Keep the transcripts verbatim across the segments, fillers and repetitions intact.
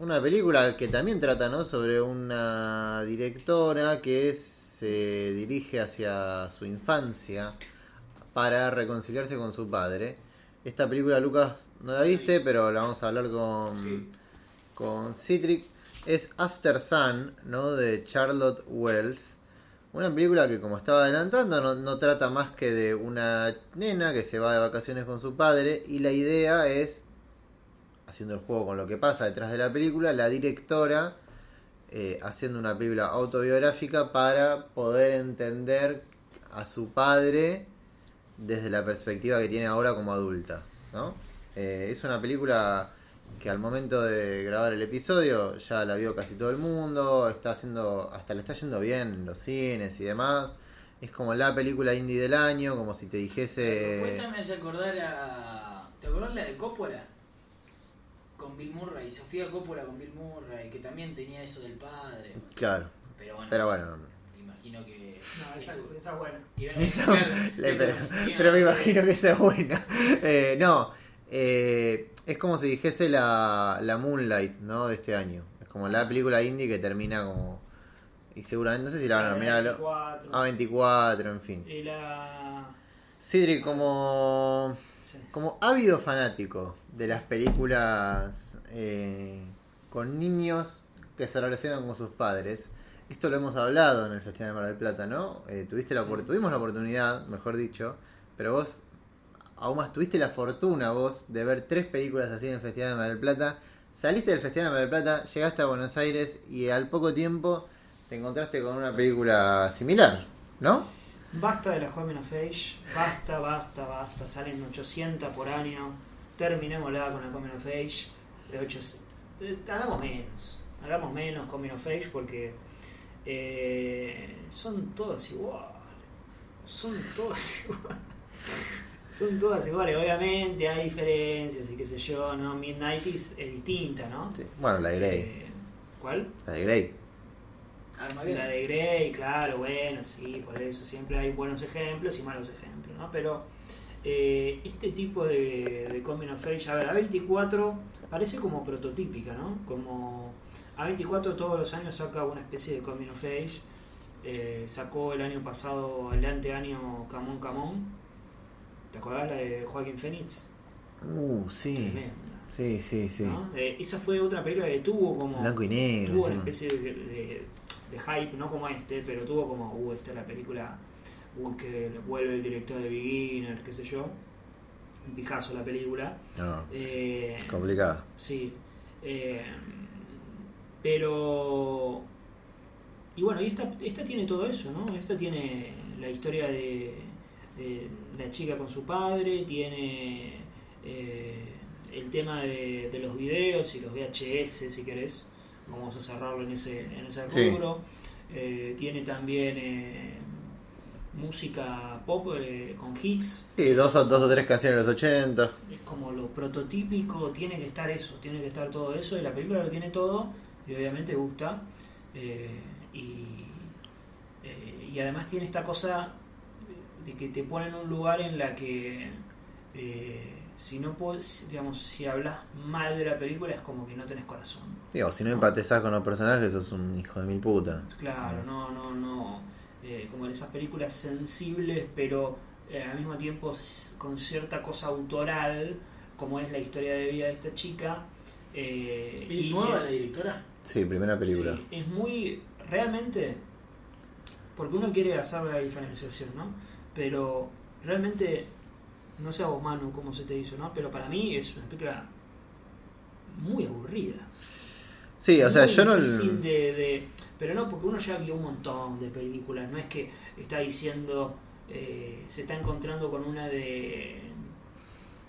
Una película que también trata, ¿no?, sobre una directora que se dirige hacia su infancia para reconciliarse con su padre. Esta película, Lucas, no la viste, pero la vamos a hablar con, sí. con Citric. Es After Sun, ¿no?, de Charlotte Wells. Una película que, como estaba adelantando, no, no trata más que de una nena que se va de vacaciones con su padre. Y la idea es, haciendo el juego con lo que pasa detrás de la película, la directora eh, haciendo una película autobiográfica para poder entender a su padre desde la perspectiva que tiene ahora como adulta, ¿no? Eh, es una película que al momento de grabar el episodio ya la vio casi todo el mundo, está haciendo, hasta le está yendo bien en los cines y demás. Es como la película indie del año, como si te dijese... Cuéntame, hace acordar a... ¿Te acordás la de Coppola? Con Bill Murray, Sofía Coppola con Bill Murray, que también tenía eso del padre. Claro. Pero bueno. Pero bueno. Imagino que. No, esa, esa es buena. Esa, pero, pero, pero me imagino que esa es buena. Eh, no, eh, es como si dijese la, la Moonlight, ¿no?, de este año. Es como la película indie que termina como. Y seguramente, no sé si la van a nominar A veinticuatro, en fin. Y la. Cedric, como. Como ávido fanático de las películas eh, con niños que se relacionan con sus padres. Esto lo hemos hablado en el Festival de Mar del Plata, ¿no? Eh, tuviste la sí. Tuvimos la oportunidad, mejor dicho, pero vos aún más tuviste la fortuna vos de ver tres películas así en el Festival de Mar del Plata. Saliste del Festival de Mar del Plata, llegaste a Buenos Aires y al poco tiempo te encontraste con una película similar, ¿no? Basta de los coming of age, basta, basta, basta, salen ochocientas por año, terminémosla con la coming of age, de ochocientas, hagamos menos, hagamos menos coming of age porque eh, son todas iguales, son todas iguales, son todas iguales, obviamente hay diferencias y qué sé yo, ¿no? Mid-nineties es distinta, ¿no? Sí. Bueno, la de Grey. Eh, ¿Cuál? La de Grey. Armageddon. La de Grey, claro, bueno, sí, por eso siempre hay buenos ejemplos y malos ejemplos, ¿no? Pero eh, este tipo de, de coming of age, a ver, A veinticuatro parece como prototípica, ¿no? Como A veinticuatro todos los años saca una especie de coming of age, eh, sacó el año pasado, el anteaño, C'mon C'mon, ¿te acordás la de Joaquín Phoenix? Uh, sí. Tremendo. Sí, sí, sí. ¿No? Eh, esa fue otra película que tuvo como... Blanco y negro. Tuvo una especie de... de de hype, no como este, pero tuvo como, uh, esta es la película, uh, que vuelve el director de Beginner, qué sé yo, un pijazo la película. No, eh, complicada. Sí, eh, pero, y bueno, y esta, esta tiene todo eso, ¿no? Esta tiene la historia de, de la chica con su padre, tiene eh, el tema de, de los videos y los V H S, si querés. Vamos a cerrarlo en ese en ese rubro. Sí. Eh, tiene también eh, música pop eh, con hits. Sí, dos o, dos o tres canciones de los ochenta. Es como lo prototípico, tiene que estar eso, tiene que estar todo eso. Y la película lo tiene todo y obviamente gusta. Eh, y, eh, y además tiene esta cosa de que te pone en un lugar en la que... Eh, si no puedes, digamos, si hablas mal de la película es como que no tenés corazón. Digo, si no, ¿no? empatezás con los personajes sos un hijo de mil puta. Claro, no, no, no. Eh, como en esas películas sensibles, pero eh, al mismo tiempo con cierta cosa autoral, como es la historia de vida de esta chica. Eh, ¿Y nueva la directora? Sí, primera película. Sí, es muy, realmente, porque uno quiere hacer la diferenciación, ¿no? Pero realmente... No sé a vos, Manu, cómo se te hizo, ¿no? Pero para mí es una película muy aburrida. Sí, o sea, muy yo no... El... De, de, pero no, porque uno ya vio un montón de películas. No es que está diciendo... Eh, se está encontrando con una de...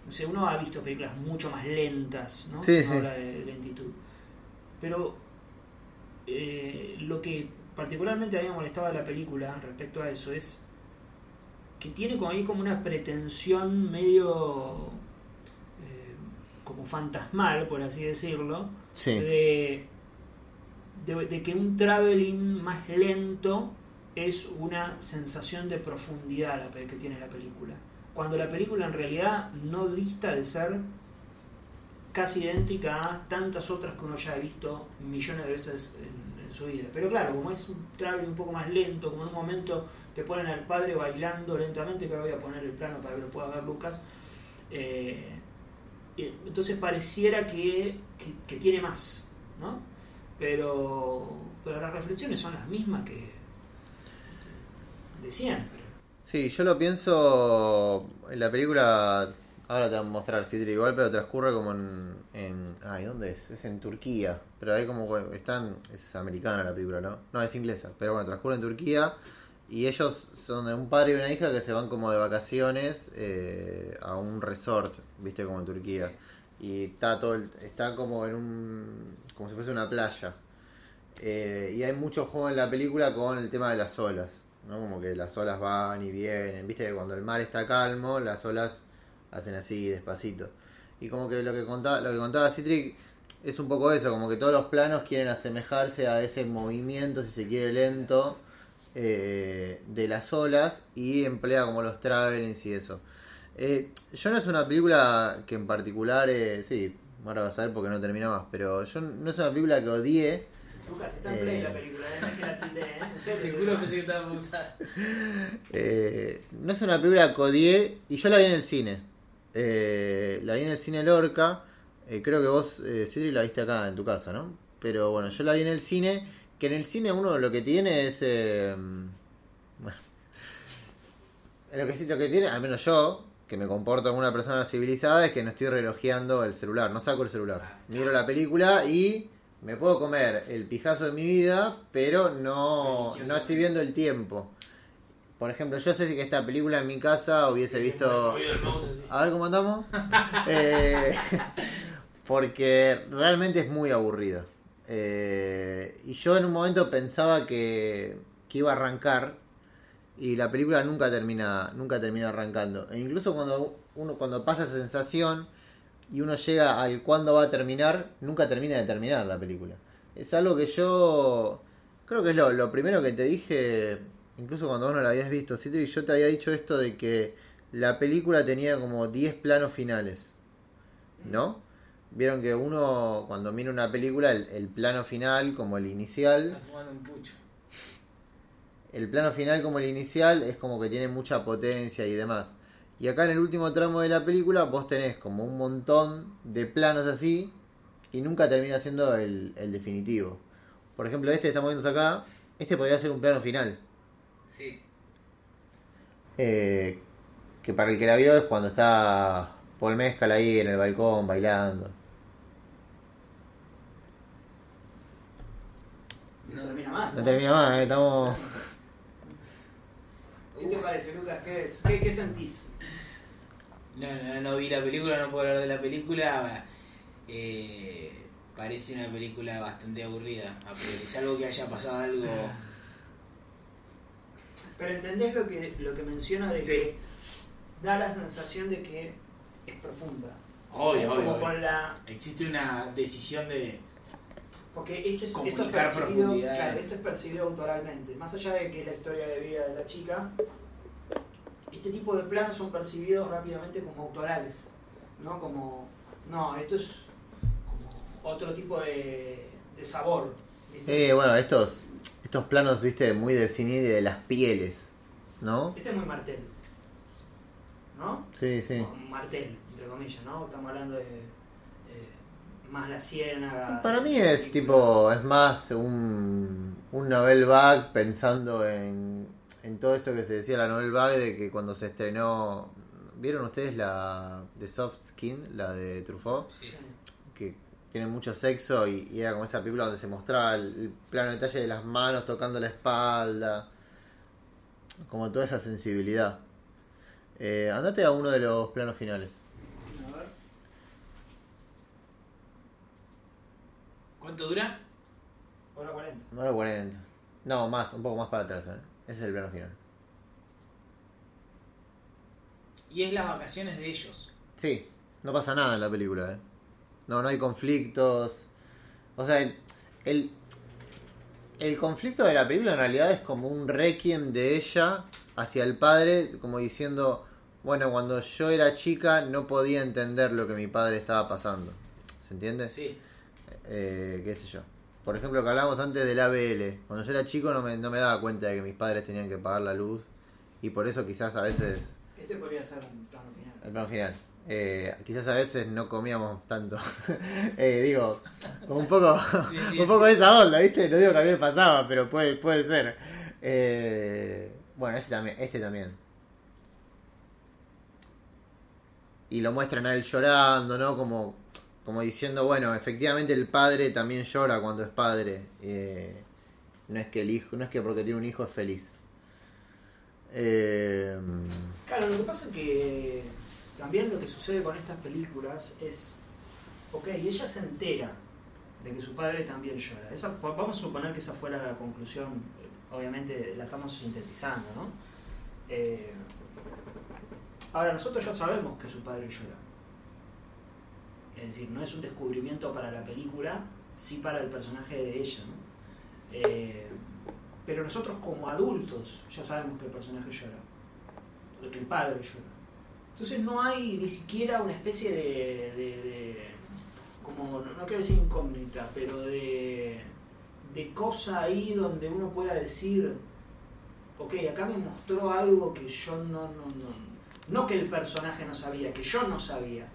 No sé, uno ha visto películas mucho más lentas, ¿no? Sí, sí. Habla de lentitud. Pero eh, lo que particularmente había molestado a la película respecto a eso es... que tiene como ahí como una pretensión medio eh, como fantasmal, por así decirlo, sí. de, de, de que un traveling más lento es una sensación de profundidad que tiene la película. Cuando la película en realidad no dista de ser casi idéntica a tantas otras que uno ya ha visto millones de veces en, en su vida. Pero claro, como es un travel un poco más lento, como en un momento te ponen al padre bailando lentamente, que ahora voy a poner el plano para que lo pueda ver Lucas, eh, entonces pareciera que, que, que tiene más, ¿no? Pero, pero las reflexiones son las mismas que de siempre. Sí, yo lo pienso en la película... Ahora te voy a mostrar, Citri, igual, pero transcurre como en, en... Ay, ¿dónde es? Es en Turquía. Pero ahí como... están Es americana la película, ¿no? No, es inglesa. Pero bueno, transcurre en Turquía. Y ellos son de un padre y una hija que se van como de vacaciones eh, a un resort, ¿viste? Como en Turquía. Sí. Y está todo... El, está como en un... Como si fuese una playa. Eh, y hay mucho juego en la película con el tema de las olas, ¿no? Como que las olas van y vienen. ¿Viste? Que cuando el mar está calmo, las olas... hacen así, despacito. Y como que lo que contaba, lo que contaba Citric es un poco eso, como que todos los planos quieren asemejarse a ese movimiento, si se quiere, lento, eh, de las olas, y emplea como los travelings y eso. Eh, yo no es una película que en particular, eh, sí, ahora vas a ver porque no termina más, pero yo no es una película que odié. Lucas, está en play eh... la película, ¿eh? No es una película que odié, y yo la vi en el cine. Eh, la vi en el cine Lorca, eh, creo que vos, eh, Citri, la viste acá en tu casa, ¿no? Pero bueno, yo la vi en el cine, que en el cine uno lo que tiene es... Eh, bueno, lo que siento que tiene, al menos yo, que me comporto como una persona civilizada, es que no estoy relojeando el celular, no saco el celular. Miro la película y me puedo comer el pijazo de mi vida, pero no, no estoy viendo el tiempo. Por ejemplo, yo sé que esta película en mi casa hubiese sí, visto... A ver cómo andamos. eh, porque realmente es muy aburrido. Eh, y yo en un momento pensaba que, que iba a arrancar y la película nunca termina nunca termina arrancando. E incluso cuando uno cuando pasa esa sensación y uno llega al cuándo va a terminar, nunca termina de terminar la película. Es algo que yo... Creo que es lo, lo primero que te dije... Incluso cuando vos no la habías visto, Citri, yo te había dicho esto de que la película tenía como diez planos finales, ¿no? Vieron que uno, cuando mira una película, el, el plano final, como el inicial... Está jugando un pucho. El plano final, como el inicial, es como que tiene mucha potencia y demás. Y acá en el último tramo de la película vos tenés como un montón de planos así y nunca termina siendo el, el definitivo. Por ejemplo, este que estamos viendo acá, este podría ser un plano final. Sí. Eh, que para el que la vio es cuando está Paul Mezcal ahí en el balcón bailando. No termina más. No, no termina más, eh, estamos. ¿Qué te parece, Lucas? ¿Qué es? ¿Qué, qué sentís? No, no, no vi la película, no puedo hablar de la película. Eh, parece una película bastante aburrida. A salvo que haya pasado algo. Pero entendés lo que lo que menciona de sí. Que da la sensación de que es profunda. Obvio, como obvio. Con la... Existe una decisión de... Porque esto es, esto es, percibido, claro, esto es percibido autoralmente. Más allá de que es la historia de vida de la chica, este tipo de planos son percibidos rápidamente como autorales, ¿no? Como... No, esto es como otro tipo de, de sabor. ¿Viste? Eh, bueno, estos... Estos planos, viste, muy del cine y de las pieles, ¿no? Este es muy Martel, ¿no? Sí, sí. O Martel, entre comillas, ¿no? Estamos hablando de, de más la Ciénaga. Para mí es tipo, es más un, un Nouvelle Vague pensando en, en todo eso que se decía la Nouvelle Vague de que cuando se estrenó, ¿vieron ustedes la de Soft Skin, la de Truffaut? Sí. Que tiene mucho sexo y, y era como esa película donde se mostraba el, el plano detalle de las manos tocando la espalda, como toda esa sensibilidad. Eh, andate a uno de los planos finales. A ver. ¿Cuánto dura? hora cuarenta hora cuarenta No, más, un poco más para atrás, ¿eh? Ese es el plano final. Y es las vacaciones de ellos. Sí, no pasa nada en la película, ¿eh? No, no hay conflictos. O sea, el, el, el conflicto de la película en realidad es como un requiem de ella hacia el padre, como diciendo, bueno, cuando yo era chica no podía entender lo que mi padre estaba pasando. ¿se entiende? Sí. Eh, qué sé yo. Por ejemplo, que hablábamos antes del A B L. Cuando yo era chico no me, no me daba cuenta de que mis padres tenían que pagar la luz. Y por eso quizás a veces... Este podría ser un plano final. El plano final. Eh, quizás a veces no comíamos tanto. eh, digo, como un poco sí, sí, un poco de esa onda, ¿viste? No digo que a mí me pasaba, pero puede, puede ser. Eh, bueno, este también, este también. Y lo muestran a él llorando, ¿no? Como... Como diciendo, bueno, efectivamente el padre también llora cuando es padre. Eh, no es que el hijo, no es que porque tiene un hijo es feliz. Eh... Claro, lo que pasa es que también lo que sucede con estas películas es, ok, ella se entera de que su padre también llora. Esa, vamos a suponer que esa fuera la conclusión, obviamente la estamos sintetizando, ¿no? Eh, ahora, nosotros ya sabemos que su padre llora. Es decir, no es un descubrimiento para la película, sí para el personaje de ella, ¿no? Eh, pero nosotros como adultos ya sabemos que el personaje llora, que el padre llora. Entonces no hay ni siquiera una especie de, de, de como, no quiero decir incógnita, pero de, de cosa ahí donde uno pueda decir, ok, acá me mostró algo que yo no, no, no, no que el personaje no sabía, que yo no sabía.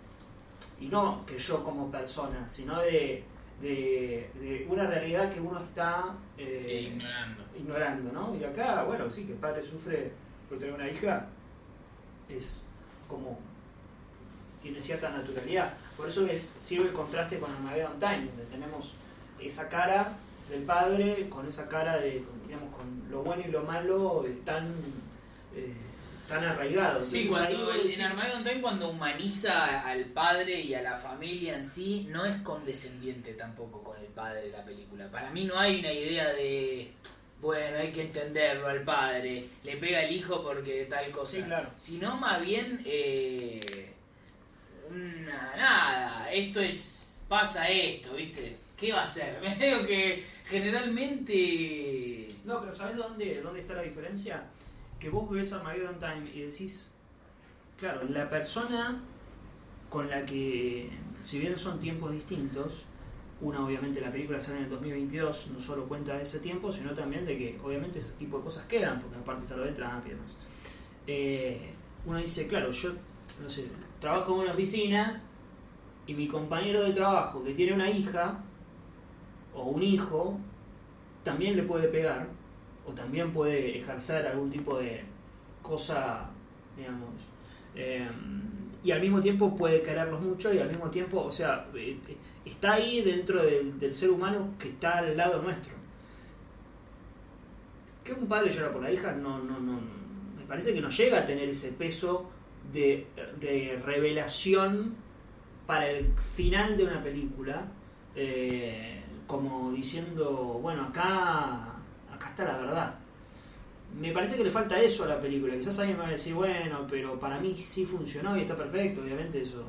Y no que yo como persona, sino de, de, de una realidad que uno está eh, sí, ignorando. ignorando, ¿no? Y acá, bueno, sí, que el padre sufre por tener una hija, es como, tiene cierta naturalidad. Por eso es, sirve el contraste con Armageddon Time, donde tenemos esa cara del padre con esa cara de, digamos, con lo bueno y lo malo tan... Eh, tan arraigado. Sí, cuando el, en Armageddon Time cuando humaniza al padre y a la familia en sí, no es condescendiente tampoco con el padre de la película. Para mí no hay una idea de, bueno, hay que entenderlo al padre, le pega el hijo porque tal cosa. Sí, claro. Sino más bien, eh, una, nada, esto es, pasa esto, ¿viste? ¿Qué va a hacer? Me digo que generalmente... No, pero ¿sabés dónde, dónde está la diferencia? Que vos ves Armageddon Time y decís, claro, la persona con la que, si bien son tiempos distintos, una obviamente la película sale en el dos mil veintidós, no solo cuenta de ese tiempo, sino también de que obviamente ese tipo de cosas quedan, porque aparte está lo de Trump y demás. Eh, uno dice, claro, yo, no sé, trabajo en una oficina y mi compañero de trabajo que tiene una hija o un hijo también le puede pegar. O también puede ejercer algún tipo de cosa, digamos, eh, y al mismo tiempo puede quererlos mucho y al mismo tiempo, o sea, eh, está ahí dentro del, del ser humano que está al lado nuestro. Que un padre llora por la hija, no, no, no, me parece que no llega a tener ese peso de, de revelación para el final de una película, eh, como diciendo, bueno, acá... acá está la verdad. Me parece que le falta eso a la película. Quizás alguien me va a decir, bueno, pero para mí sí funcionó y está perfecto. Obviamente eso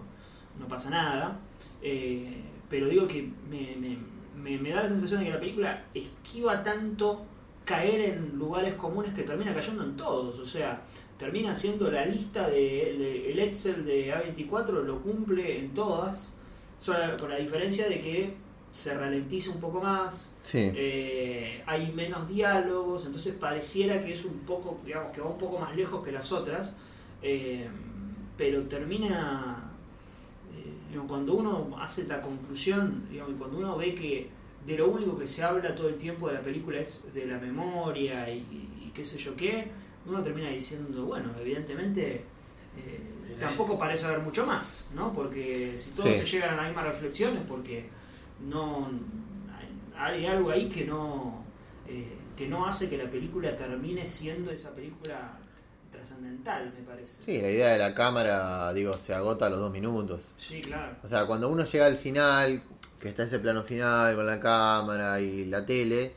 no pasa nada. Eh, pero digo que me, me, me, me da la sensación de que la película esquiva tanto caer en lugares comunes que termina cayendo en todos. O sea, termina siendo la lista de, de el Excel de A veinticuatro, lo cumple en todas, solo con la diferencia de que se ralentiza un poco más, sí. eh, hay menos diálogos, entonces pareciera que es un poco, digamos, que va un poco más lejos que las otras, eh, pero termina, eh, cuando uno hace la conclusión, digamos, cuando uno ve que de lo único que se habla todo el tiempo de la película es de la memoria y, y qué sé yo qué, uno termina diciendo, bueno, evidentemente... Eh, tampoco eso. Parece haber mucho más, ¿no? Porque si todos sí. se llegan a las mismas reflexiones, porque... no hay algo ahí que no eh, que no hace que la película termine siendo esa película trascendental, me parece. Sí, la idea de la cámara, digo, se agota a los dos minutos. Sí, claro. O sea, cuando uno llega al final, que está ese plano final con la cámara y la tele,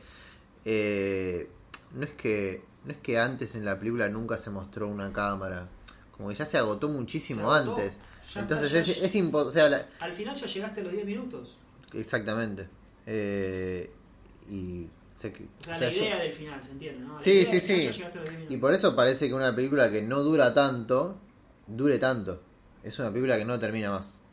eh, no es que no es que antes en la película nunca se mostró una cámara, como que ya se agotó muchísimo se agotó, antes. Ya Entonces ya, es, es impo- o sea, la... al final ya llegaste a los diez minutos. Exactamente. Eh, y se, o sea, o sea, la idea yo, del final, ¿se entiende? ¿No? Sí, sí, sí. Y por eso parece que una película que no dura tanto, dure tanto. Es una película que no termina más.